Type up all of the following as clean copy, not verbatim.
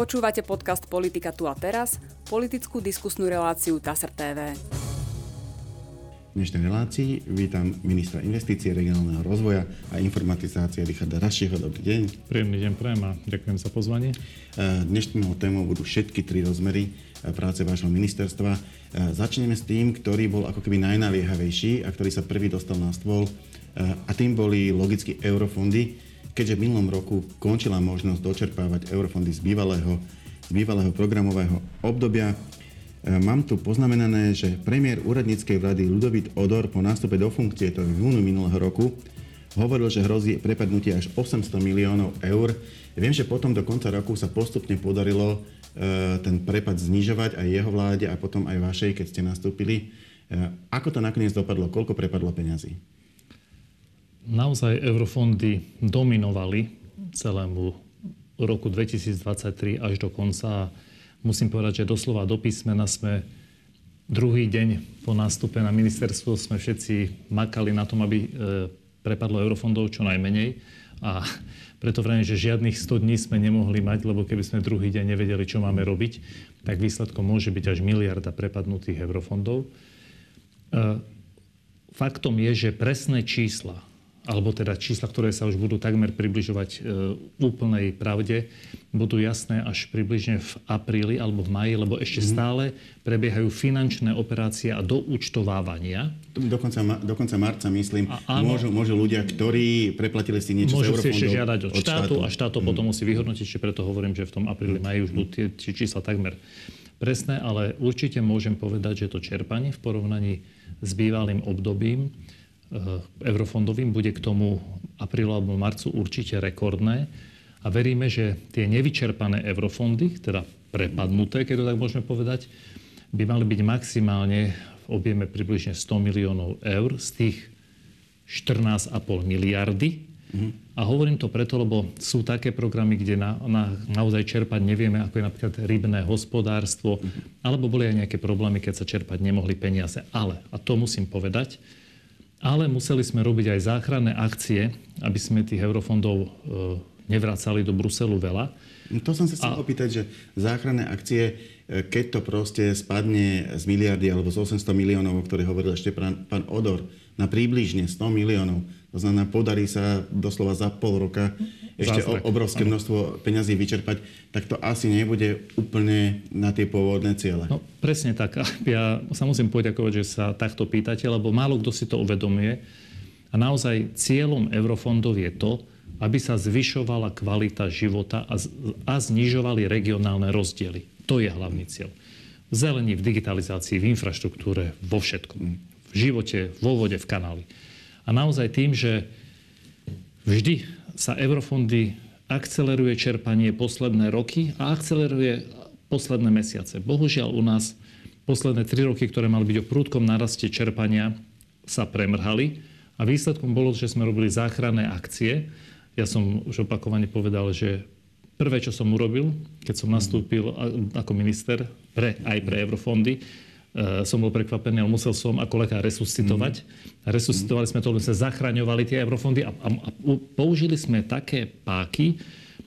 Počúvate podcast Politika tu a teraz, politickú diskusnú reláciu TASR TV. V dnešnej relácii vítam ministra investície, regionálneho rozvoja a informatizácie Richarda Rašiho. Dobrý deň. Príjemný deň prajem a ďakujem za pozvanie. Dnešnou témou budú všetky tri rozmery práce vášho ministerstva. Začneme s tým, ktorý bol ako keby najnaliehavejší a ktorý sa prvý dostal na stôl, a tým boli logicky eurofondy, keďže v minulom roku končila možnosť dočerpávať eurofondy z bývalého programového obdobia. Mám tu poznamenané, že premiér úradníckej vlády Ľudovít Odor po nástupe do funkcie, to je v júnu minulého roku, hovoril, že hrozí prepadnutie až 800 miliónov eur. Viem, že potom do konca roku sa postupne podarilo ten prepad znižovať aj jeho vláde a potom aj vašej, keď ste nastúpili. Ako to nakoniec dopadlo? Koľko prepadlo peňazí? Naozaj eurofondy dominovali celému roku 2023 až do konca. Musím povedať, že doslova do písmena sme druhý deň po nástupe na ministerstvo sme všetci makali na tom, aby prepadlo eurofondov čo najmenej. A preto vravím, že žiadnych 100 dní sme nemohli mať, lebo keby sme druhý deň nevedeli, čo máme robiť, tak výsledkom môže byť až miliarda prepadnutých eurofondov. Faktom je, že presné čísla, alebo teda čísla, ktoré sa už budú takmer približovať úplnej pravde, budú jasné až približne v apríli alebo v máji, lebo ešte stále prebiehajú finančné operácie a doúčtovávania. Do konca marca, myslím, môžu ľudia, ktorí preplatili si niečo z eurofondov, môžu si ešte žiadať od štátu a štát to potom musí vyhodnotiť, čiže preto hovorím, že v tom apríli, máji už budú tie čísla takmer presné, ale určite môžem povedať, že to čerpanie v porovnaní s bývalým obdobím eurofondovým bude k tomu aprílu alebo marcu určite rekordné a veríme, že tie nevyčerpané eurofondy, teda prepadnuté, keď to tak môžeme povedať, by mali byť maximálne v objeme približne 100 miliónov eur z tých 14,5 miliardy. A hovorím to preto, lebo sú také programy, kde naozaj čerpať nevieme, ako je napríklad rybné hospodárstvo, alebo boli aj nejaké problémy, keď sa čerpať nemohli peniaze. Ale, a to musím povedať, ale museli sme robiť aj záchranné akcie, aby sme tých eurofondov nevracali do Bruselu veľa. To som sa chcel opýtať, že záchranné akcie, keď to proste spadne z miliardy alebo z 800 miliónov, o ktorých hovoril ešte pán Odor, na približne 100 miliónov, to znamená, podarí sa doslova za pol roka ešte obrovské množstvo peňazí vyčerpať, tak to asi nebude úplne na tie pôvodné ciele. No presne tak. Ja sa musím poďakovať, že sa takto pýtate, lebo málo kto si to uvedomuje. A naozaj cieľom eurofondov je to, aby sa zvyšovala kvalita života a znižovali regionálne rozdiely. To je hlavný cieľ. V zelení, v digitalizácii, v infraštruktúre, vo všetkom. V živote, vo vode, v kanáli. A naozaj tým, že vždy sa eurofondy akceleruje čerpanie posledné roky a akceleruje posledné mesiace. Bohužiaľ u nás posledné 3 roky, ktoré mali byť o prudkom naraste čerpania, sa premrhali. A výsledkom bolo, že sme robili záchranné akcie. Ja som už opakovane povedal, že prvé, čo som urobil, keď som nastúpil ako minister aj pre eurofondy, som bol prekvapený, ale musel som ako lekár resuscitovať. Resuscitovali sme to, lebo sme zachraňovali tie eurofondy a použili sme také páky,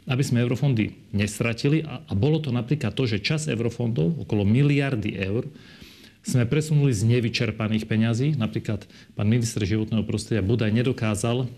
aby sme eurofondy nestratili. A bolo to napríklad to, že čas eurofondov, okolo miliardy eur, sme presunuli z nevyčerpaných peňazí. Napríklad pán minister životného prostredia Budaj nedokázal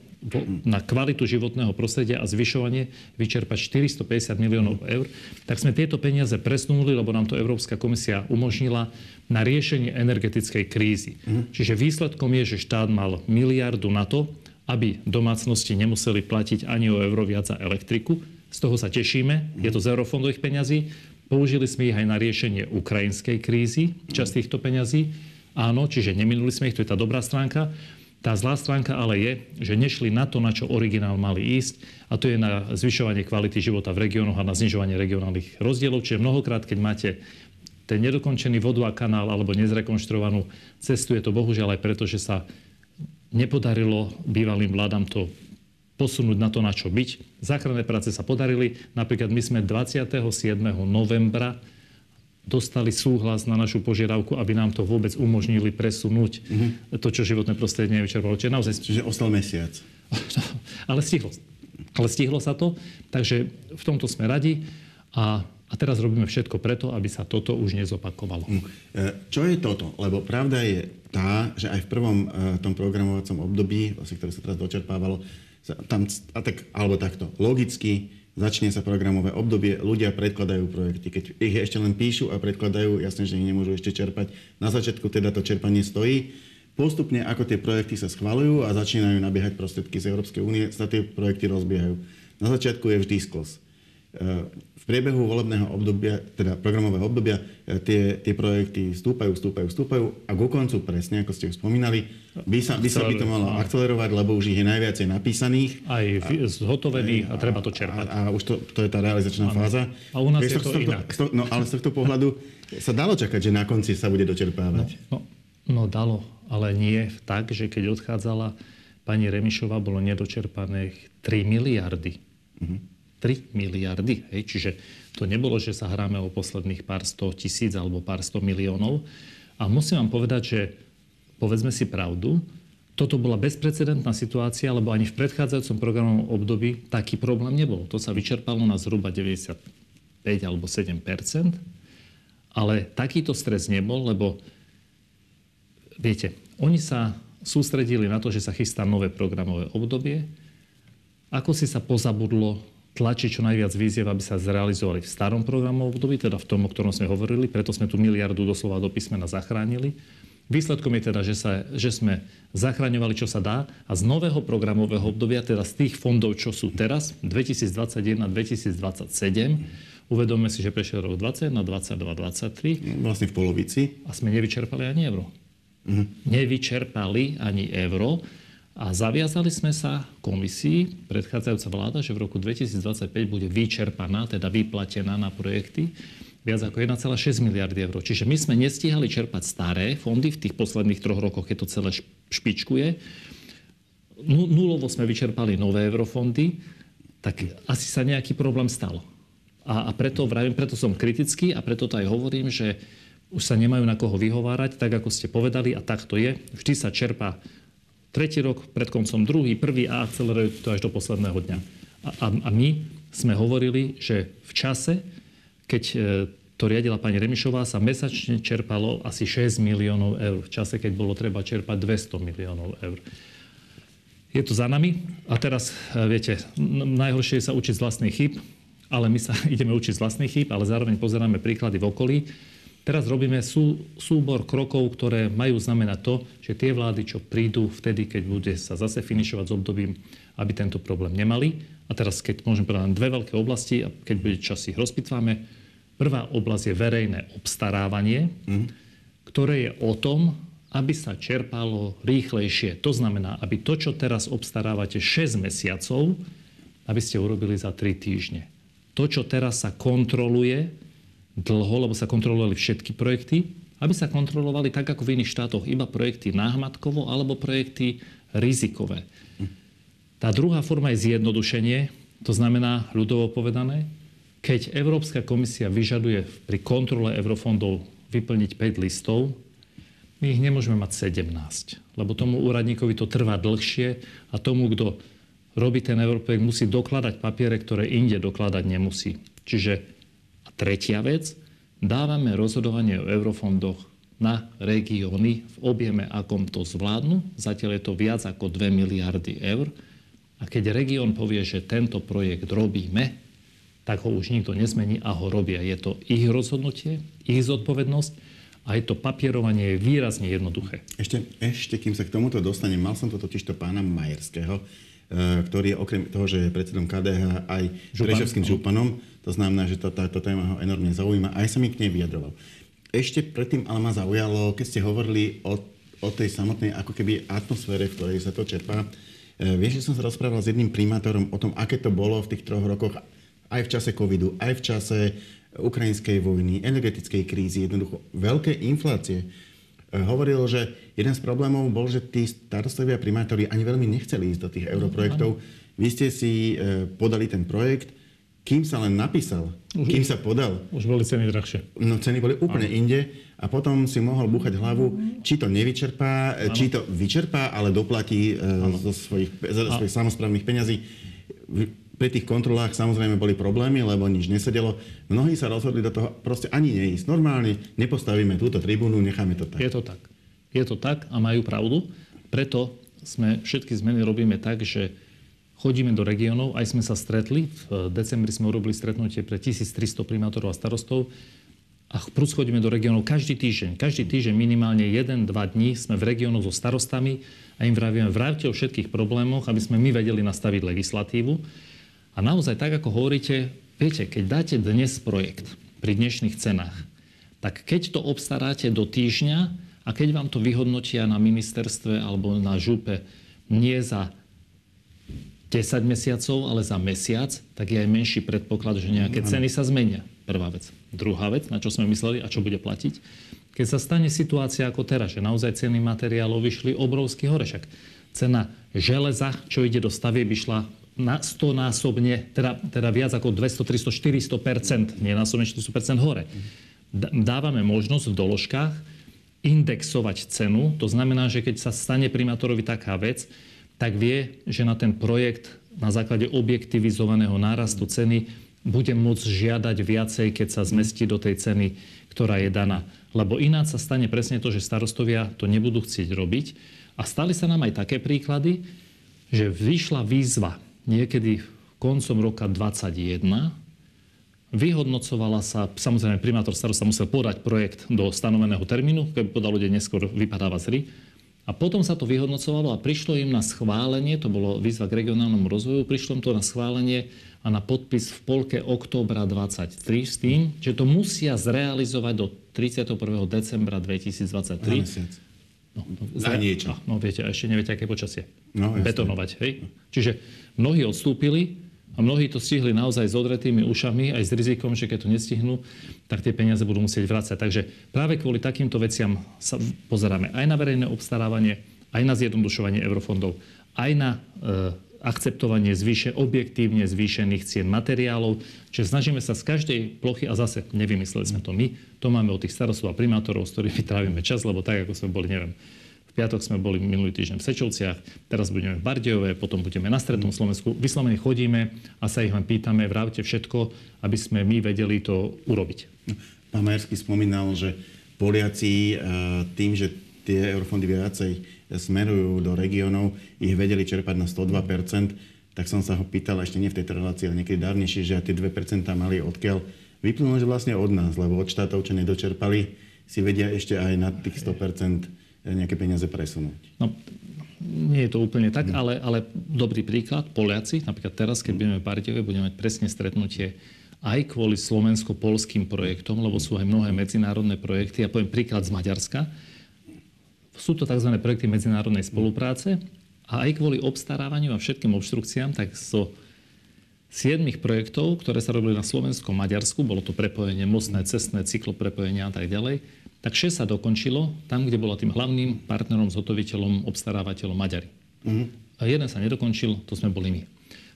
na kvalitu životného prostredia a zvyšovanie vyčerpať 450 miliónov eur, tak sme tieto peniaze presunuli, lebo nám to Európska komisia umožnila na riešenie energetickej krízy. Čiže výsledkom je, že štát mal miliardu na to, aby domácnosti nemuseli platiť ani o euro viac za elektriku. Z toho sa tešíme, je to z eurofondových peňazí. Použili sme ich aj na riešenie ukrajinskej krízy, časť týchto peňazí. Áno, čiže neminuli sme ich, to je tá dobrá stránka. Tá zlá stránka ale je, že nešli na to, na čo originál mali ísť, a to je na zvyšovanie kvality života v regiónoch a na znižovanie regionálnych rozdielov. Čiže mnohokrát, keď máte ten nedokončený vodu a kanál alebo nezrekonštruovanú cestu, je to bohužiaľ aj preto, že sa nepodarilo bývalým vládam to posunúť na to, na čo byť. Záchranné práce sa podarili. Napríklad my sme 27. novembra dostali súhlas na našu požiadavku, aby nám to vôbec umožnili presunúť to, čo životné prostredie nevyčerpalo. Čiže ostal mesiac. Ale stihlo sa to, takže v tomto sme radi. A A teraz robíme všetko preto, aby sa toto už nezopakovalo. Čo je toto? Lebo pravda je tá, že aj v prvom tom programovacom období, ktoré sa teraz dočerpávalo, tam, alebo takto, logicky začne sa programové obdobie, ľudia predkladajú projekty. Keď ich ešte len píšu a predkladajú, jasne, že ich nemôžu ešte čerpať. Na začiatku teda to čerpanie stojí. Postupne, ako tie projekty sa schvaľujú a začínajú nabiehať prostriedky z Európskej únie, sa tie projekty rozbiehajú. Na začiatku je vždy sklos. V priebehu volebného obdobia, teda programového obdobia, tie projekty stúpajú a ku koncu, presne ako ste už spomínali, by sa to malo akcelerovať, lebo už ich je najviacej napísaných. Aj zhotovených a treba to čerpať. A už to je tá realizačná fáza. A u nás je to inak. No ale z tohto pohľadu sa dalo čakať, že na konci sa bude dočerpávať. No dalo, ale nie tak, že keď odchádzala pani Remišová, bolo nedočerpaných 3 miliardy. Mhm. 3 miliardy, hej. Čiže to nebolo, že sa hráme o posledných pár 100 000 alebo pár 100 miliónov. A musím vám povedať, že povedzme si pravdu, toto bola bezprecedentná situácia, lebo ani v predchádzajúcom programovom období taký problém nebol. To sa vyčerpalo na zhruba 95 alebo 7%, ale takýto stres nebol, lebo viete, oni sa sústredili na to, že sa chystá nové programové obdobie, ako si sa pozabudlo tlačí čo najviac výziev, aby sa zrealizovali v starom programovom období, teda v tom, o ktorom sme hovorili, preto sme tú miliardu doslova do písmena zachránili. Výsledkom je teda, že sme zachraňovali, čo sa dá, a z nového programového obdobia, teda z tých fondov, čo sú teraz, 2021-2027, uvedomme si, že prešiel rok 20 na 22-23. Vlastne v polovici. A sme nevyčerpali ani euro. Nevyčerpali ani euro. A zaviazali sme sa komisii, predchádzajúca vláda, že v roku 2025 bude vyčerpaná, teda vyplatená na projekty, viac ako 1,6 miliardy eur. Čiže my sme nestíhali čerpať staré fondy v tých posledných 3 rokoch, keď to celé špičkuje. Nulovo sme vyčerpali nové eurofondy, tak asi sa nejaký problém stalo. A preto vravím, preto som kritický a preto to aj hovorím, že už sa nemajú na koho vyhovárať, tak ako ste povedali, a tak to je. Vždy sa čerpa tretí rok, pred koncom druhý, prvý a akcelerujú to až do posledného dňa. A my sme hovorili, že v čase, keď to riadila pani Remišová, sa mesačne čerpalo asi 6 miliónov eur. V čase, keď bolo treba čerpať 200 miliónov eur. Je to za nami. A teraz, viete, najhoršie je sa učiť z vlastných chýb, ale my sa ideme učiť z vlastných chýb, ale zároveň pozeráme príklady v okolí. Teraz robíme súbor krokov, ktoré majú znamenať to, že tie vlády, čo prídu vtedy, keď bude sa zase finišovať s obdobím, aby tento problém nemali. A teraz, keď môžem povedať, dve veľké oblasti, a keď bude čas, ich rozpitváme. Prvá oblasť je verejné obstarávanie, ktoré je o tom, aby sa čerpalo rýchlejšie. To znamená, aby to, čo teraz obstarávate 6 mesiacov, aby ste urobili za 3 týždne. To, čo teraz sa kontroluje dlho, lebo sa kontrolovali všetky projekty, aby sa kontrolovali tak, ako v iných štátoch, iba projekty náhmatkovo alebo projekty rizikové. Tá druhá forma je zjednodušenie, to znamená, ľudovo povedané, keď Európska komisia vyžaduje pri kontrole eurofondov vyplniť 5 listov, my ich nemôžeme mať 17, lebo tomu úradníkovi to trvá dlhšie a tomu, kto robí ten europrojekt, musí dokladať papiere, ktoré inde dokladať nemusí. Čiže tretia vec, dávame rozhodovanie o eurofondoch na regióny v objeme, akom to zvládnu. Zatiaľ je to viac ako 2 miliardy eur. A keď región povie, že tento projekt robíme, tak ho už nikto nezmení a ho robia. Je to ich rozhodnutie, ich zodpovednosť a je to papierovanie výrazne jednoduché. Ešte kým sa k tomuto dostanem, mal som to totižto pána Majerského, ktorý je okrem toho, že je predsedom KDH, aj prešovským županom. To znamená, že táto téma ho enormne zaujíma. Aj sa mi k nej vyjadroval. Ešte predtým ale ma zaujalo, keď ste hovorili o tej samotnej ako keby atmosfére, v ktorej sa to čerpá. Vieš, že som sa rozprával s jedným primátorom o tom, aké to bolo v tých 3 rokoch, aj v čase covidu, aj v čase ukrajinskej vojny, energetickej krízy, jednoducho veľké inflácie. Hovoril, že jeden z problémov bol, že tí starostovia primátori ani veľmi nechceli ísť do tých europrojektov. Vy ste si podali ten projekt, kým sa len napísal, kým sa podal. Už boli ceny drahšie. No ceny boli úplne inde a potom si mohol búchať hlavu, či to nevyčerpá, či to vyčerpá, ale doplatí zo svojich samozprávnych peňazí. Pri tých kontrolách samozrejme boli problémy, lebo nič nesedelo. Mnohí sa rozhodli do toho proste ani neísť. Normálne nepostavíme túto tribúnu, necháme to tak. Je to tak. Je to tak a majú pravdu. Preto sme všetky zmeny robíme tak, že chodíme do regiónov. Aj sme sa stretli. V decembri sme urobili stretnutie pre 1300 primátorov a starostov. A prúd chodíme do regiónov každý týždeň. Každý týždeň minimálne 1-2 dní sme v regiónoch so starostami a im vravíme, vravte o všetkých problémoch, aby sme my vedeli nastaviť legislatívu. A naozaj, tak ako hovoríte, viete, keď dáte dnes projekt pri dnešných cenách, tak keď to obstaráte do týždňa a keď vám to vyhodnotia na ministerstve alebo na župe nie za 10 mesiacov, ale za mesiac, tak je aj menší predpoklad, že nejaké ceny sa zmenia. Prvá vec. Druhá vec, na čo sme mysleli a čo bude platiť, keď sa stane situácia ako teraz, že naozaj ceny materiálov vyšli obrovský horešak. Cena železa, čo ide do stavieb, išla na 100-násobne, teda viac ako 200, 300, 400%, nie násobne 400% hore. Dávame možnosť v doložkách indexovať cenu. To znamená, že keď sa stane primátorovi taká vec, tak vie, že na ten projekt na základe objektivizovaného nárastu ceny bude môcť žiadať viacej, keď sa zmestí do tej ceny, ktorá je daná. Lebo ináč sa stane presne to, že starostovia to nebudú chcieť robiť. A stali sa nám aj také príklady, že vyšla výzva niekedy koncom roka 2021 vyhodnocovala sa, samozrejme primátor starosta musel podať projekt do stanoveného termínu, keby podal ľudia neskôr vypadáva z hry. A potom sa to vyhodnocovalo a prišlo im na schválenie, to bolo výzva k regionálnemu rozvoju, prišlo im to na schválenie a na podpis v polke októbra 2023 s tým, že to musia zrealizovať do 31. decembra 2023. No, viete, a ešte neviete, aké počasie. No, betonovať, hej? Čiže mnohí odstúpili a mnohí to stihli naozaj s odretými ušami, aj s rizikom, že keď to nestihnú, tak tie peniaze budú musieť vrácať. Takže práve kvôli takýmto veciam sa pozeráme aj na verejné obstarávanie, aj na zjednodušovanie eurofondov, aj na akceptovanie objektívne zvýšených cien materiálov. Čiže snažíme sa z každej plochy, a zase nevymysleli sme to my, to máme od tých starostov a primátorov, s ktorými trávime čas, lebo tak, ako sme boli, neviem, v piatok sme boli minulý týždeň v Sečovciach, teraz budeme v Bardejove, potom budeme na Strednom Slovensku. Vyslovene chodíme a sa ich len pýtame, vravte všetko, aby sme my vedeli to urobiť. Pán Majerský spomínal, že Poliaci tým, že tie eurofondy viacej smerujú do regiónov, ich vedeli čerpať na 102%, tak som sa ho pýtal ešte nie v tejto relácii, ale niekedy dávnejšie, že tie 2% mali odkiaľ. Vyplnilo, že vlastne od nás, lebo od štátov, čo nedočerpali, si vedia ešte aj na tých 100% nejaké peniaze presunúť. No, nie je to úplne tak, ale dobrý príklad. Poliaci, napríklad teraz, keď budeme v Bardejove, budeme mať presne stretnutie aj kvôli slovensko-polským projektom, lebo sú aj mnohé medzinárodné projekty. Ja poviem príklad z Maďarska. Sú to tzv. Projekty medzinárodnej spolupráce a aj kvôli obstarávaniu a všetkým obštrukciám, tak zo 7 projektov, ktoré sa robili na Slovensko-Maďarsku, bolo to prepojenie mostné, cestné, cykloprepojenia a tak ďalej, tak 6 sa dokončilo tam, kde bola tým hlavným partnerom, zhotoviteľom, obstarávateľom Maďari. A jeden sa nedokončil, to sme boli my.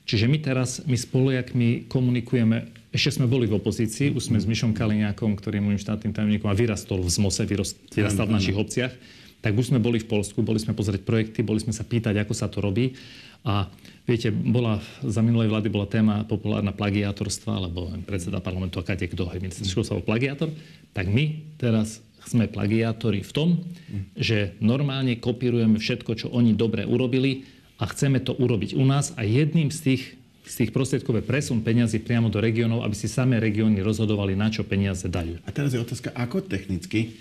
Čiže my teraz, my s Poliakmi komunikujeme, ešte sme boli v opozícii, už sme s Mišom Kaliňákom, ktorý je môjim štátnym tajomníkom a vyrastol v ZMOSe, vyrastal v našich obciach, tak už sme boli v Poľsku, boli sme pozrieť projekty, boli sme sa pýtať, ako sa to robí. A viete, za minulej vlády bola téma populárna plagiátorstva, alebo predseda parlamentu, aká kto je minister školstva bol plagiátor, tak my teraz sme plagiátori v tom, že normálne kopírujeme všetko, čo oni dobre urobili a chceme to urobiť u nás a jedným z tých prostriedkov je presun peniazy priamo do regiónov, aby si samé regióny rozhodovali, na čo peniaze dajú. A teraz je otázka, ako technicky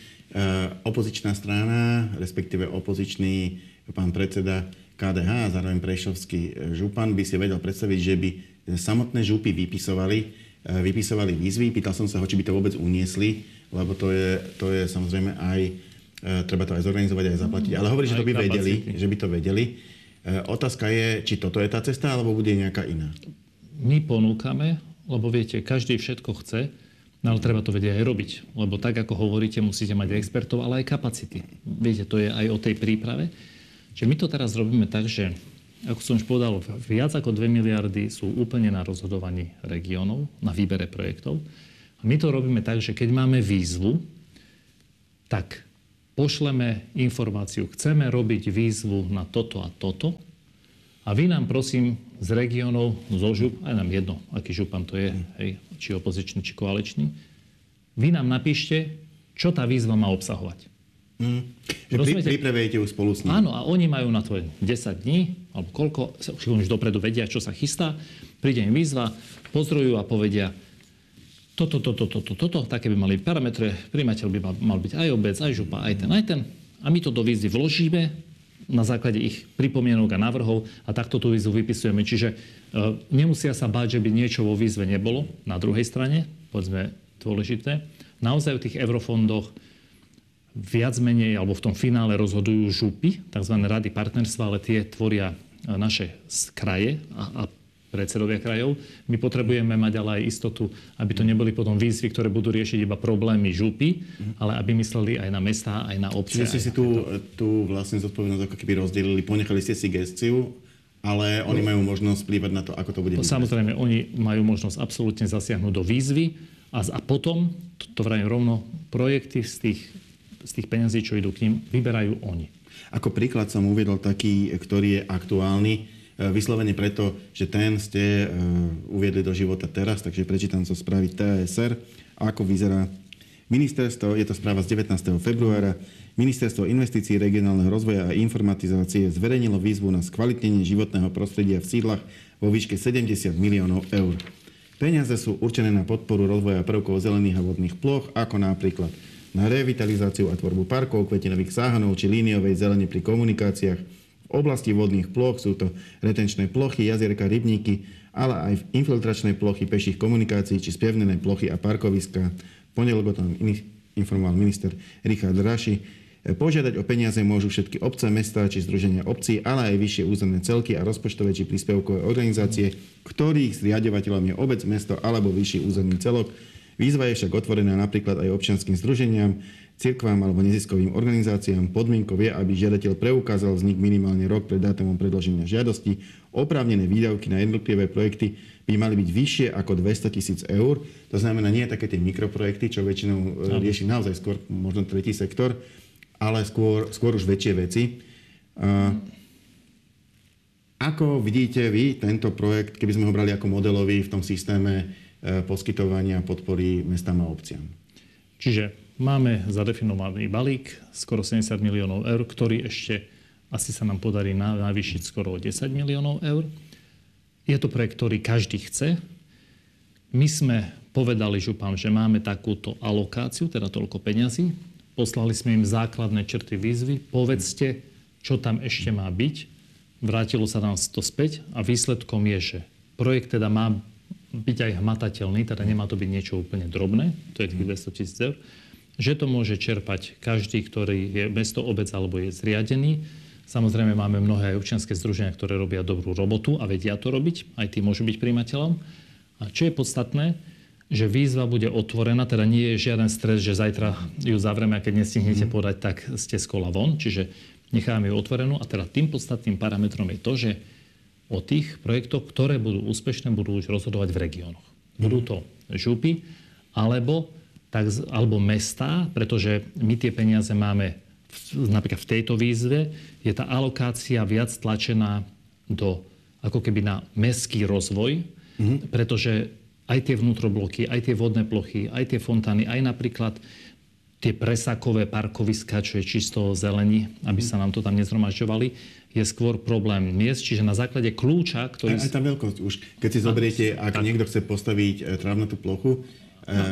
opozičná strana, respektíve opozičný pán predseda KDH a zároveň prešovský župan by si vedel predstaviť, že by samotné župy vypisovali výzvy. Pýtal som sa ho, či by to vôbec uniesli, lebo to je samozrejme aj, treba to aj zorganizovať, aj zaplatiť. Ale hovorí, že to by vedeli, že by to vedeli. Otázka je, či toto je tá cesta, alebo bude nejaká iná. My ponúkame, lebo viete, každý všetko chce, ale treba to vedieť aj robiť. Lebo tak, ako hovoríte, musíte mať expertov, ale aj kapacity. Viete, to je aj o tej príprave. Čiže my to teraz robíme tak, že, ako som už povedal, viac ako 2 miliardy sú úplne na rozhodovaní regiónov, na výbere projektov. A my to robíme tak, že keď máme výzvu, tak pošleme informáciu. Chceme robiť výzvu na toto a toto. A vy nám, prosím, z regiónov, zo žup, aj nám jedno, aký župan to je, hej, či opozičný, či koaličný. Vy nám napíšte, čo tá výzva má obsahovať. Pripravíte ju spolu s ním. Áno, a oni majú na to 10 dní, alebo koľko, už dopredu vedia, čo sa chystá. Príde im výzva, pozdrujú a povedia toto, také by mali parametre, prijímateľ by mal byť aj obec, aj župa, aj ten. A my to do výzvy vložíme na základe ich pripomienok a návrhov a takto tú výzvu vypisujeme. Čiže nemusia sa báť, že by niečo vo výzve nebolo. Na druhej strane, povedzme dôležité, naozaj v tých eurofondoch viac menej, alebo v tom finále rozhodujú župy, tzv. Rady partnerstva, ale tie tvoria naše kraje a predsedovia krajov. My potrebujeme mať ale aj istotu, aby to neboli potom výzvy, ktoré budú riešiť iba problémy župy, ale aby mysleli aj na mestá, aj na obce. Čiže ste si tú vlastne zodpovednosť ako keby rozdelili, ponechali ste si gesciu, ale oni majú možnosť vplývať na to, ako to bude. Samozrejme, oni majú možnosť absolútne zasiahnuť do výzvy a potom, to vrajím rovno, projekty z tých peniazí, čo idú k ním, vyberajú oni. Ako príklad som uviedol taký, ktorý je aktuálny, vyslovene preto, že ten ste uviedli do života teraz, takže prečítam zo správy TASR, ako vyzerá ministerstvo, je to správa z 19. februára. Ministerstvo investícií, regionálneho rozvoja a informatizácie zverejnilo výzvu na skvalitnenie životného prostredia v sídlach vo výške 70 miliónov eur. Peniaze sú určené na podporu rozvoja prvkov zelených a vodných ploch, ako napríklad na revitalizáciu a tvorbu parkov, kvetinových sáhanov či líniovej zelene pri komunikáciách. V oblasti vodných ploch sú to retenčné plochy, jazierka, rybníky, ale aj infiltračné plochy peších komunikácií či spevnené plochy a parkoviská. V pondelok o tom informoval minister Richard Raši. Požiadať o peniaze môžu všetky obce, mestá či združenia obcí, ale aj vyššie územné celky a rozpočtové či príspevkové organizácie, ktorých zriaďovateľom je obec, mesto alebo vyšší územný celok. Výzva je však otvorená napríklad aj občianskym združeniam, cirkvám alebo neziskovým organizáciám. Podmienkou je, aby žiadateľ preukázal vznik minimálne rok pred dátumom predloženia žiadosti. Oprávnené výdavky na jednotlivé projekty by mali byť vyššie ako 200 000 eur. To znamená nie také tie mikroprojekty, čo väčšinou rieši naozaj skôr možno tretí sektor, ale skôr už väčšie veci. Ako vidíte vy tento projekt, keby sme ho brali ako modelový v tom systéme poskytovania podpory mestám a obciam? Čiže máme zadefinovaný balík skoro 70 miliónov eur, ktorý ešte asi sa nám podarí navýšiť skoro 10 miliónov eur. Je to projekt, ktorý každý chce. My sme povedali župám, že máme takúto alokáciu, teda toľko peňazí. Poslali sme im základné črty výzvy. Povedzte, čo tam ešte má byť. Vrátilo sa nám to späť a výsledkom je, že projekt teda má byť aj hmatateľný, teda nemá to byť niečo úplne drobné, to je tých 200 000 eur, že to môže čerpať každý, ktorý je mesto, obec alebo je zriadený. Samozrejme máme mnohé aj občianske združenia, ktoré robia dobrú robotu a vedia to robiť, aj tí môžu byť prijímateľom. A čo je podstatné, že výzva bude otvorená, teda nie je žiaden stres, že zajtra ju zavrieme a keď nestihnete podať, tak ste z kola von, čiže necháme ju otvorenú a teda tým podstatným parametrom je to, že o tých projektoch, ktoré budú úspešné, budú už rozhodovať v regiónoch. Budú to župy alebo mestá, pretože my tie peniaze máme, napríklad v tejto výzve, je tá alokácia viac tlačená do, ako keby na mestský rozvoj, pretože aj tie vnútrobloky, aj tie vodné plochy, aj tie fontány, aj napríklad tie presakové parkoviská, čo je čisto zelení, aby sa nám to tam nezhromažďovali, je skôr problém miest, čiže na základe kľúča, ktorý... Aj tá veľkosť už. Keď si zoberiete, ak niekto chce postaviť trávnatú plochu,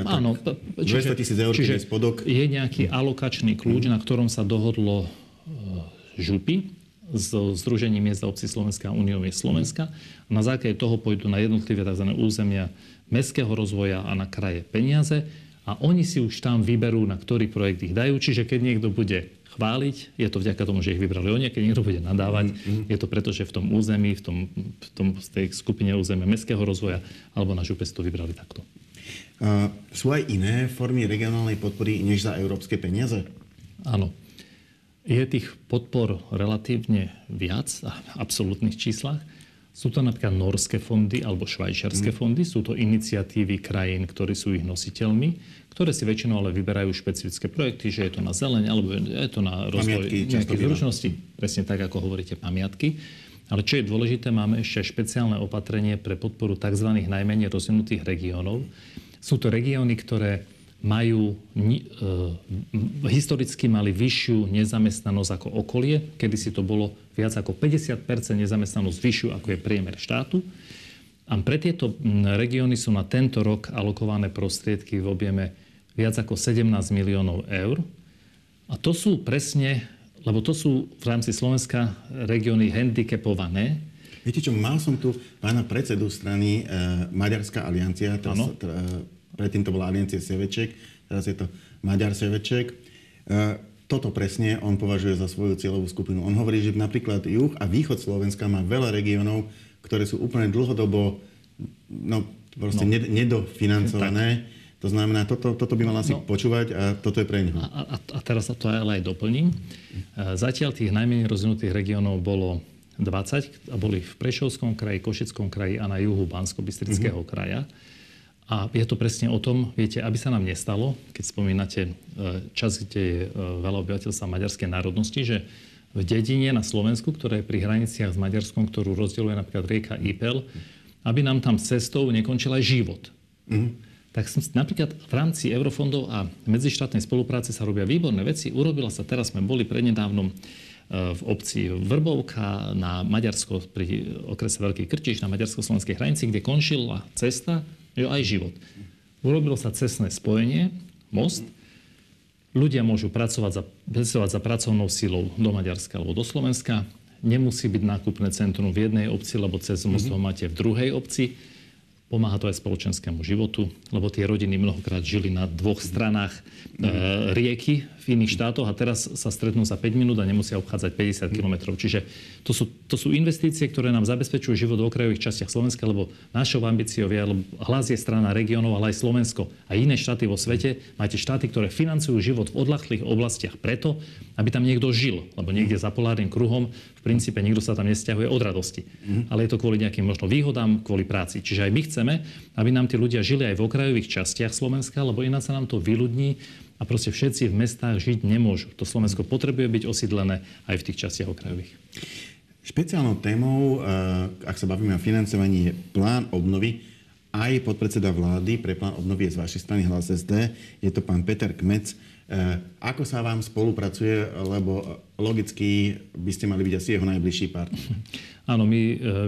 áno, 200 000 eur, čiže je spodok. Je nejaký alokačný kľúč, na ktorom sa dohodlo župy s Združením miest a obcí Slovenska a Uniou miest Slovenska. Na základe toho pôjdu na jednotlivé tzv. Územia mestského rozvoja a na kraje peniaze. A oni si už tam vyberú, na ktorý projekt ich dajú. Čiže keď niekto bude chváliť, je to vďaka tomu, že ich vybrali oni. A keď niekto bude nadávať, je to preto, že v tom území, v tej skupine územia mestského rozvoja alebo na župe si to vybrali takto. Sú aj iné formy regionálnej podpory než za európske peniaze? Áno. Je tých podpor relatívne viac v absolútnych číslach. Sú to napríklad norské fondy alebo švajčiarske fondy. Sú to iniciatívy krajín, ktorí sú ich nositeľmi, ktoré si väčšinou ale vyberajú špecifické projekty, že je to na zeleň alebo je to na rozvoj nejakých zručností. Presne tak, ako hovoríte, pamiatky. Ale čo je dôležité, máme ešte špeciálne opatrenie pre podporu tzv. Najmenej rozvinutých regiónov. Sú to regióny, ktoré majú, historicky mali vyššiu nezamestnanosť ako okolie. Kedysi to bolo viac ako 50% nezamestnanosť vyššiu, ako je priemer štátu. A pre tieto regióny sú na tento rok alokované prostriedky v objeme viac ako 17 miliónov eur. A to sú presne... Lebo to sú v rámci Slovenska regióny handicapované. Viete čo, mal som tu pána predsedu strany Maďarská aliancia. Predtým to bola aliancia Seveček, teraz je to Maďar Seveček. Toto presne on považuje za svoju cieľovú skupinu. On hovorí, že napríklad juh a východ Slovenska má veľa regiónov, ktoré sú úplne dlhodobo nedofinancované. Tak. To znamená, toto by mal asi počúvať a toto je pre ňu. A teraz to ale aj doplním. Zatiaľ tých najmenej rozvinutých regiónov bolo 20 a boli v Prešovskom kraji, Košickom kraji a na juhu Banskobystrického kraja. A je to presne o tom, viete, aby sa nám nestalo, keď spomínate čas, kde je veľa obyvateľstva maďarskej národnosti, že v dedine na Slovensku, ktorá je pri hraniciach s Maďarskom, ktorú rozdeľuje napríklad rieka Ipel, aby nám tam cestou nekončil aj život. Tak napríklad v rámci eurofondov a medzištátnej spolupráce sa robia výborné veci. Urobila sa, teraz sme boli prednedávnom v obci Vrbovka na Maďarsko, pri okrese Veľký Krčiš, na maďarsko-slovenskej hranici, kde končila cesta, jo, aj život. Urobilo sa cestné spojenie, most. Ľudia môžu pracovať za pracovnou silou do Maďarska alebo do Slovenska. Nemusí byť nákupné centrum v jednej obci, lebo cez most ho máte v druhej obci. Pomáha to aj spoločenskému životu, lebo tie rodiny mnohokrát žili na dvoch stranách rieky v iných štátoch a teraz sa stretnú za 5 minút a nemusia obchádzať 50 kilometrov. Čiže to sú investície, ktoré nám zabezpečujú život v okrajových častiach Slovenska, lebo našou ambíciou je, lebo Hlas je strana regiónov, ale aj Slovensko a iné štáty vo svete. Máte štáty, ktoré financujú život v odľahlých oblastiach preto, aby tam niekto žil, lebo niekde za polárnym kruhom v princípe nikto sa tam nesťahuje od radosti. Ale je to kvôli nejakým možno výhodám, kvôli práci. Čiže aj my chceme, aby nám tí ľudia žili aj v okrajových častiach Slovenska, lebo ináč sa nám to vyľudní a proste všetci v mestách žiť nemôžu. To Slovensko potrebuje byť osídlené aj v tých častiach okrajových. Špeciálnou témou, ak sa bavíme o financovaní, je plán obnovy. Aj podpredseda vlády pre plán obnovy je z vašej strany Hlas-SD. Je to pán Peter Kmec. Ako sa vám spolupracuje, lebo logicky by ste mali byť asi jeho najbližší partner? Áno, my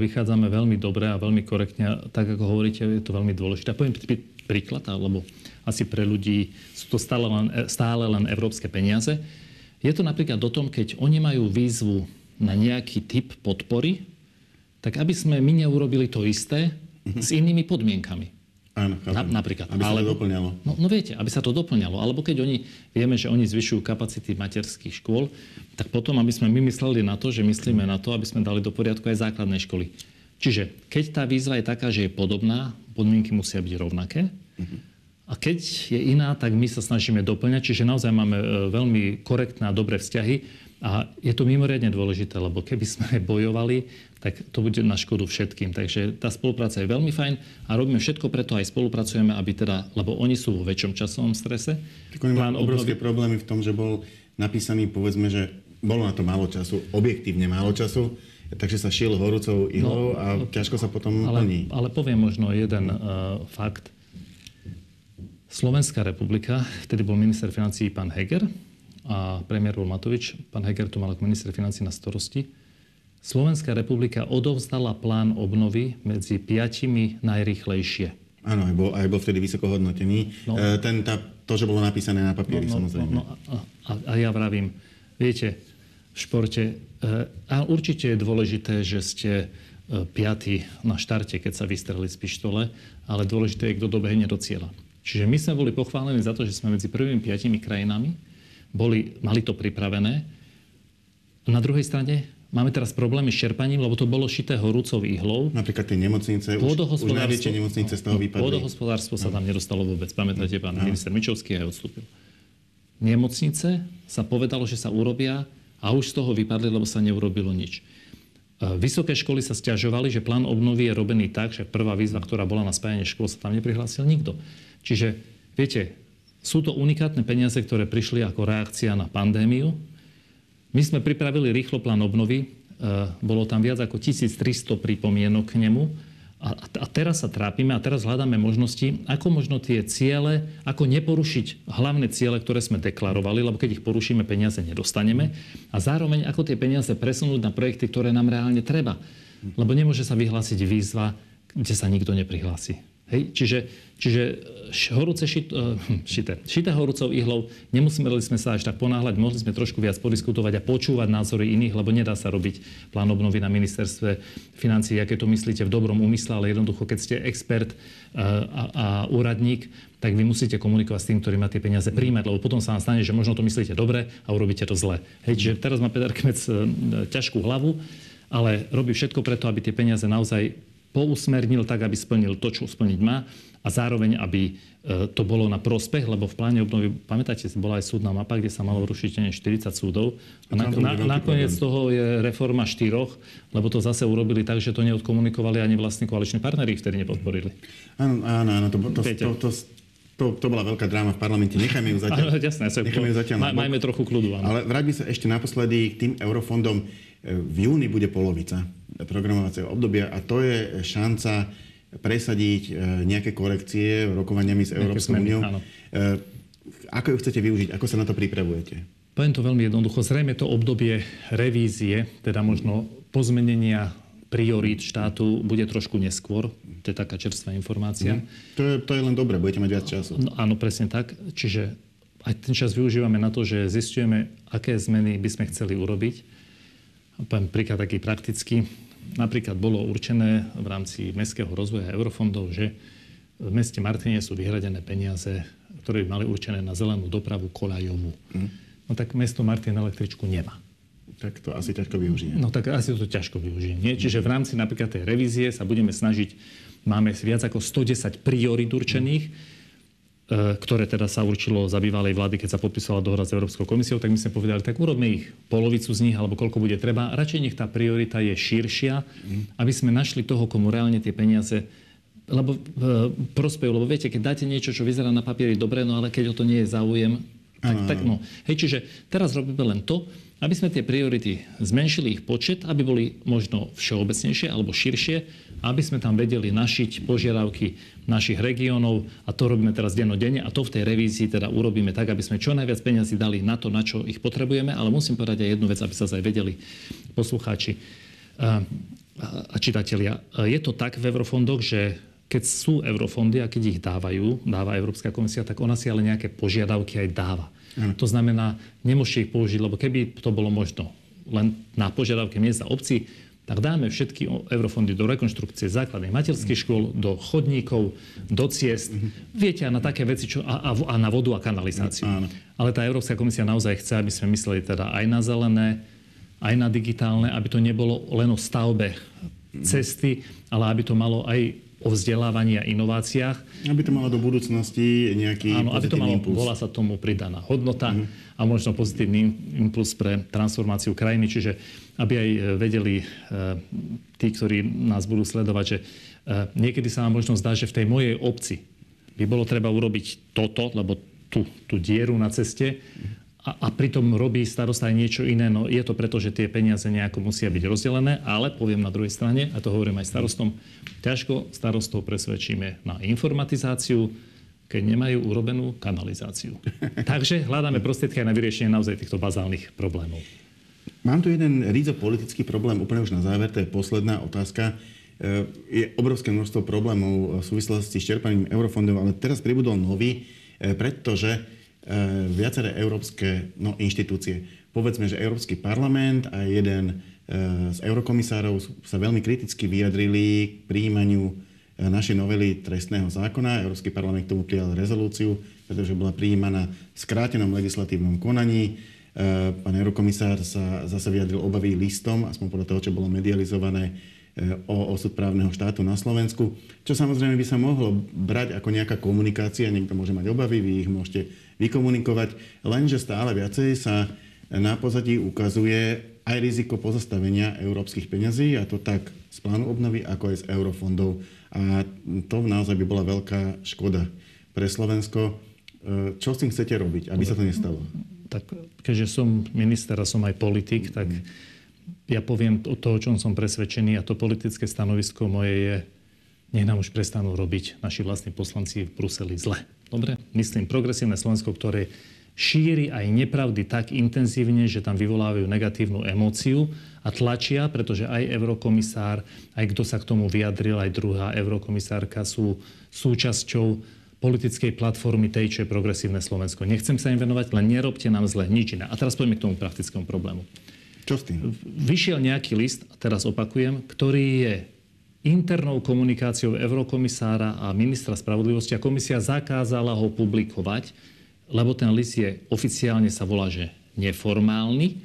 vychádzame veľmi dobre a veľmi korektne. Tak, ako hovoríte, je to veľmi dôležité. Ja poviem príklad, lebo asi pre ľudí sú to stále len európske peniaze. Je to napríklad o tom, keď oni majú výzvu na nejaký typ podpory, tak aby sme my neurobili to isté s inými podmienkami. Áno, napríklad. Aby sa to doplňalo. No viete, aby sa to doplňalo. Alebo keď oni, vieme, že oni zvyšujú kapacity materských škôl, tak potom, aby sme my mysleli na to, že myslíme na to, aby sme dali do poriadku aj základné školy. Čiže keď tá výzva je taká, že je podobná, podmienky musia byť rovnaké. A keď je iná, tak my sa snažíme doplňať. Čiže naozaj máme veľmi korektné a dobré vzťahy. A je to mimoriadne dôležité, lebo keby sme bojovali, tak to bude na škodu všetkým. Takže tá spolupráca je veľmi fajn a robíme všetko preto, aj spolupracujeme, aby teda, lebo oni sú vo väčšom časovom strese. Tak oni mali obrovské problémy v tom, že bol napísaný, povedzme, že bolo na to málo času, objektívne málo času, takže sa šiel horúcou ihlou a ťažko sa potom plní. Ale poviem možno jeden fakt. Slovenská republika, vtedy bol minister financií pán Heger, a premiér bol Matovič, pán Heger to mal ako minister financí na starosti. Slovenská republika odovzdala plán obnovy medzi 5 najrýchlejšie. Áno, aj bol vtedy vysoko hodnotený. To, že bolo napísané na papieri, samozrejme. A ja vravím, viete, v športe, a určite je dôležité, že ste 5 na štarte, keď sa vystrelí z pištole, ale dôležité je, kto dobehne do cieľa. Čiže my sme boli pochválení za to, že sme medzi prvými 5 krajinami mali to pripravené. Na druhej strane máme teraz problémy s čerpaním, lebo to bolo šité horúcou ihlou. Napríklad tie nemocnice, už najväčšie nemocnice z toho vypadli. Vodohospodárstvo sa tam nedostalo vôbec. Pamätáte, pán minister Mičovský aj odstúpil. Nemocnice sa povedalo, že sa urobia a už z toho vypadli, lebo sa neurobilo nič. Vysoké školy sa sťažovali, že plán obnovy je robený tak, že prvá výzva, ktorá bola na spájanie škôl, sa tam neprihlásil nikto. Čiže, viete, sú to unikátne peniaze, ktoré prišli ako reakcia na pandémiu. My sme pripravili rýchlo plán obnovy. Bolo tam viac ako 1300 pripomienok k nemu. A teraz sa trápime a teraz hľadáme možnosti, ako možno tie ciele, ako neporušiť hlavné ciele, ktoré sme deklarovali, lebo keď ich porušíme, peniaze nedostaneme. A zároveň, ako tie peniaze presunúť na projekty, ktoré nám reálne treba. Lebo nemôže sa vyhlásiť výzva, kde sa nikto neprihlási. Hej? Čiže šité horúcou ihlou, nemuseli sme sa až tak ponáhľať, mohli sme trošku viac podiskutovať a počúvať názory iných, lebo nedá sa robiť plán obnovy na ministerstve financií, aké to myslíte v dobrom úmysle, ale jednoducho, keď ste expert a úradník, tak vy musíte komunikovať s tým, ktorý má tie peniaze príjmať, lebo potom sa vám stane, že možno to myslíte dobre a urobíte to zle. Hej, čiže teraz má Peter Kmec ťažkú hlavu, ale robí všetko preto, aby tie peniaze naozaj pousmernil tak, aby splnil to, čo splniť má a zároveň, aby to bolo na prospech, lebo v pláne obnovy, pamätáte si, bola aj súdna mapa, kde sa malo rušiť 40 súdov a nakoniec toho je reforma 4, lebo to zase urobili tak, že to neodkomunikovali ani vlastní koaliční partneri, vtedy nepodporili. Áno, to bola veľká dráma v parlamente. Nechajme ju zatiaľ. Majme trochu kľudu. Áno. Ale vráťme sa ešte naposledy k tým eurofondom. V júni bude polovica programovacieho obdobia a to je šanca presadiť nejaké korekcie rokovaniami s Európskou úniou. Ako ju chcete využiť? Ako sa na to pripravujete? Poviem to veľmi jednoducho. Zrejme to obdobie revízie, teda možno pozmenenia priorít štátu bude trošku neskôr. To je taká čerstvá informácia. To je len dobré, budete mať viac času. No, áno, presne tak. Čiže aj ten čas využívame na to, že zistujeme, aké zmeny by sme chceli urobiť. Poviem príklad taký praktický. Napríklad bolo určené v rámci mestského rozvoja eurofondov, že v meste Martine sú vyhradené peniaze, ktoré by mali určené na zelenú dopravu koľajovú. No tak mesto Martin električku nemá. Tak to asi ťažko využije. Čiže v rámci napríklad tej revízie sa budeme snažiť, máme viac ako 110 priorít určených, ktoré teda sa určilo za bývalej vlády, keď sa podpísala dohoda s Európskou komisiou, tak my sme povedali, tak urobme ich polovicu z nich, alebo koľko bude treba. Radšej nech tá priorita je širšia, aby sme našli toho, komu reálne tie peniaze prospejú. Lebo viete, keď dáte niečo, čo vyzerá na papieri dobre, no ale keď o to nie je záujem, tak no. Hej, čiže teraz robíme len to, aby sme tie priority zmenšili ich počet, aby boli možno všeobecnejšie alebo širšie, aby sme tam vedeli našiť požiadavky našich regiónov a to robíme teraz dennodenne a to v tej revízii teda urobíme tak, aby sme čo najviac peňazí dali na to, na čo ich potrebujeme, ale musím povedať aj jednu vec, aby sa aj vedeli poslucháči a čitatelia. Je to tak v eurofondoch, že keď sú eurofondy a keď ich dáva Európska komisia, tak ona si ale nejaké požiadavky aj dáva. To znamená, nemôžete ich použiť, lebo keby to bolo možno len na požiadavke miesta obcí, tak dáme všetky eurofondy do rekonštrukcie základných materských škôl, do chodníkov, do ciest, viete, a na také veci, a na vodu a kanalizáciu. Ale tá Európska komisia naozaj chce, aby sme mysleli teda aj na zelené, aj na digitálne, aby to nebolo len o stavbe cesty, ale aby to malo aj o vzdelávaní a inováciách. Aby to malo do budúcnosti nejaký pozitívny impuls. Volá sa tomu pridaná hodnota a možno pozitívny impuls pre transformáciu krajiny. Čiže aby aj vedeli tí, ktorí nás budú sledovať, že niekedy sa nám možno zdá, že v tej mojej obci by bolo treba urobiť toto, lebo tú dieru na ceste a pritom robí starosta aj niečo iné. No je to preto, že tie peniaze nejako musia byť rozdelené, ale poviem na druhej strane, a to hovorím aj starostom, ťažko starostov presvedčíme na informatizáciu, keď nemajú urobenú kanalizáciu. Takže hľadáme prostriedky aj na vyriešenie naozaj týchto bazálnych problémov. Mám tu jeden rízo politický problém, úplne už na záver, to je posledná otázka. Je obrovské množstvo problémov v súvislosti s čerpaním eurofondov, ale teraz pribudol nový, pretože viaceré európske inštitúcie. Povedzme, že Európsky parlament a jeden z eurokomisárov sa veľmi kriticky vyjadrili k prijímaniu našej novely trestného zákona. Európsky parlament k tomu prijal rezolúciu, pretože bola prijímaná v skrátenom legislatívnom konaní. Pán eurokomisár sa zase vyjadril obavy listom, aspoň podľa toho, čo bolo medializované, o osud právneho štátu na Slovensku, čo samozrejme by sa mohlo brať ako nejaká komunikácia, niekto môže mať obavy, vy ich môžete vykomunikovať, lenže stále viacej sa na pozadí ukazuje aj riziko pozastavenia európskych peňazí, a to tak z plánu obnovy, ako aj z eurofondov. A to naozaj by bola veľká škoda pre Slovensko. Čo s tým chcete robiť, aby sa to nestalo? Tak, keďže som minister a som aj politik, tak ja poviem o toho, o čom som presvedčený, a to politické stanovisko moje je, nech nám už prestanú robiť naši vlastní poslanci v Bruseli zle. Dobre? Myslím, Progresívne Slovensko, ktoré šíri aj nepravdy tak intenzívne, že tam vyvolávajú negatívnu emóciu a tlačia, pretože aj eurokomisár, aj kto sa k tomu vyjadril, aj druhá eurokomisárka sú súčasťou politickej platformy tej, čo je Progresívne Slovensko. Nechcem sa im venovať, len nerobte nám zle, nič iné. A teraz poďme k tomu praktickému problému. Čo s tým? Vyšiel nejaký list, teraz opakujem, ktorý je internou komunikáciou eurokomisára a ministra spravodlivosti a komisia zakázala ho publikovať, lebo ten list je, oficiálne sa volá, že neformálny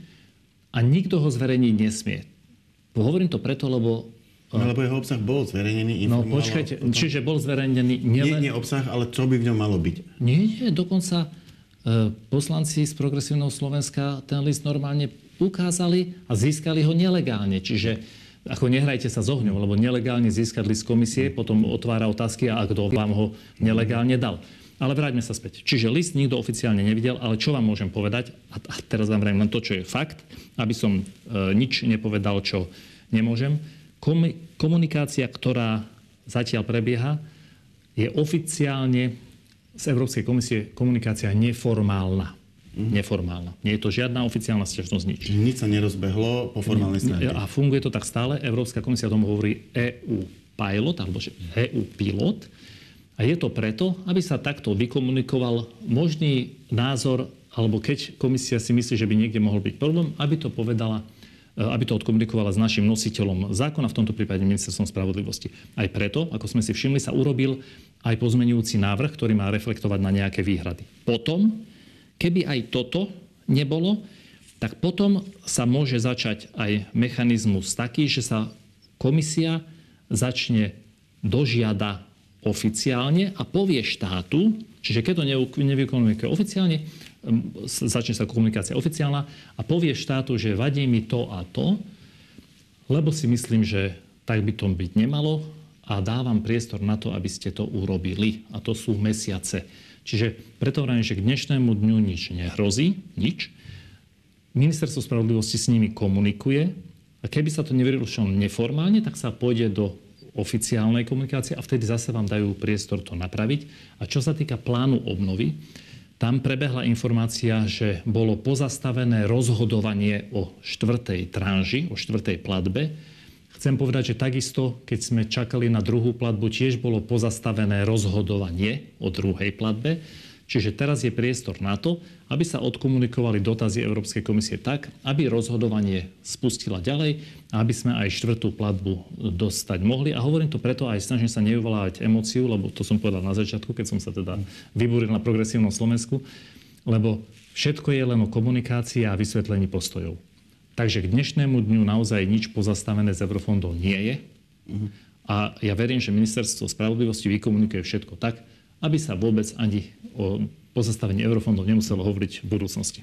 a nikto ho zverejniť nesmie. Hovorím to preto, lebo... No, lebo jeho obsah bol zverejnený. No počkajte, čiže bol zverejnený nielen... Nie obsah, ale čo by v ňom malo byť? Nie, dokonca poslanci z Progresívneho Slovenska ten list normálne ukázali a získali ho nelegálne. Čiže ako nehrajte sa s ohňom, lebo nelegálne získať list komisie, potom otvára otázky a kto vám ho nelegálne dal. Ale vráťme sa späť. Čiže list nikto oficiálne nevidel, ale čo vám môžem povedať, a teraz vám vrajím len to, čo je fakt, aby som nič nepovedal, čo nemôžem. Komunikácia, ktorá zatiaľ prebieha, je oficiálne z Európskej komisie komunikácia neformálna. Neformálna. Nie je to žiadna oficiálna stiažnosť, nič. Nič sa nerozbehlo po formálnej stránke. A funguje to tak stále. Európska komisia tomu hovorí EU pilot, alebo EU pilot. A je to preto, aby sa takto vykomunikoval možný názor, alebo keď komisia si myslí, že by niekde mohol byť problém, aby to povedala, aby to odkomunikovala s našim nositeľom zákona, v tomto prípade ministerstvom spravodlivosti. Aj preto, ako sme si všimli, sa urobil aj pozmeňujúci návrh, ktorý má reflektovať na nejaké výhrady. Potom, keby aj toto nebolo, tak potom sa môže začať aj mechanizmus taký, že sa komisia začne dožiada oficiálne a povie štátu, čiže keď to nevykomunikuje oficiálne, začne sa komunikácia oficiálna a povie štátu, že vadí mi to a to, lebo si myslím, že tak by to byť nemalo a dávam priestor na to, aby ste to urobili. A to sú mesiace. Čiže preto hovorím, že k dnešnému dňu nič nehrozí, nič. Ministerstvo spravodlivosti s nimi komunikuje a keby sa to nevyriešilo neformálne, tak sa pôjde do oficiálnej komunikácie a vtedy zase vám dajú priestor to napraviť. A čo sa týka plánu obnovy, tam prebehla informácia, že bolo pozastavené rozhodovanie o štvrtej tranži, o štvrtej platbe. Chcem povedať, že takisto, keď sme čakali na druhú platbu, tiež bolo pozastavené rozhodovanie o druhej platbe. Čiže teraz je priestor na to, aby sa odkomunikovali dotazy Európskej komisie tak, aby rozhodovanie spustila ďalej a aby sme aj štvrtú platbu dostať mohli. A hovorím to preto aj snažím sa nevyvolávať emóciu, lebo to som povedal na začiatku, keď som sa teda vybúril na Progresívnom Slovensku, lebo všetko je len o komunikácii a vysvetlení postojov. Takže k dnešnému dňu naozaj nič pozastavené z eurofondov nie je. A ja verím, že ministerstvo spravodlivosti vykomunikuje všetko tak, aby sa vôbec ani o pozastavení eurofondov nemuselo hovoriť v budúcnosti.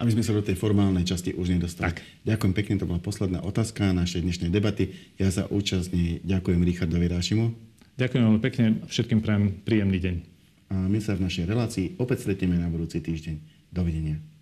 Aby sme sa do tej formálnej časti už nedostali. Tak. Ďakujem pekne, to bola posledná otázka našej dnešnej debaty. Ja za účasť ďakujem Richardovi Rašimu. Ďakujem veľmi pekne, všetkým prajem príjemný deň. A my sa v našej relácii opäť stretneme na budúci týždeň. Dovidenia.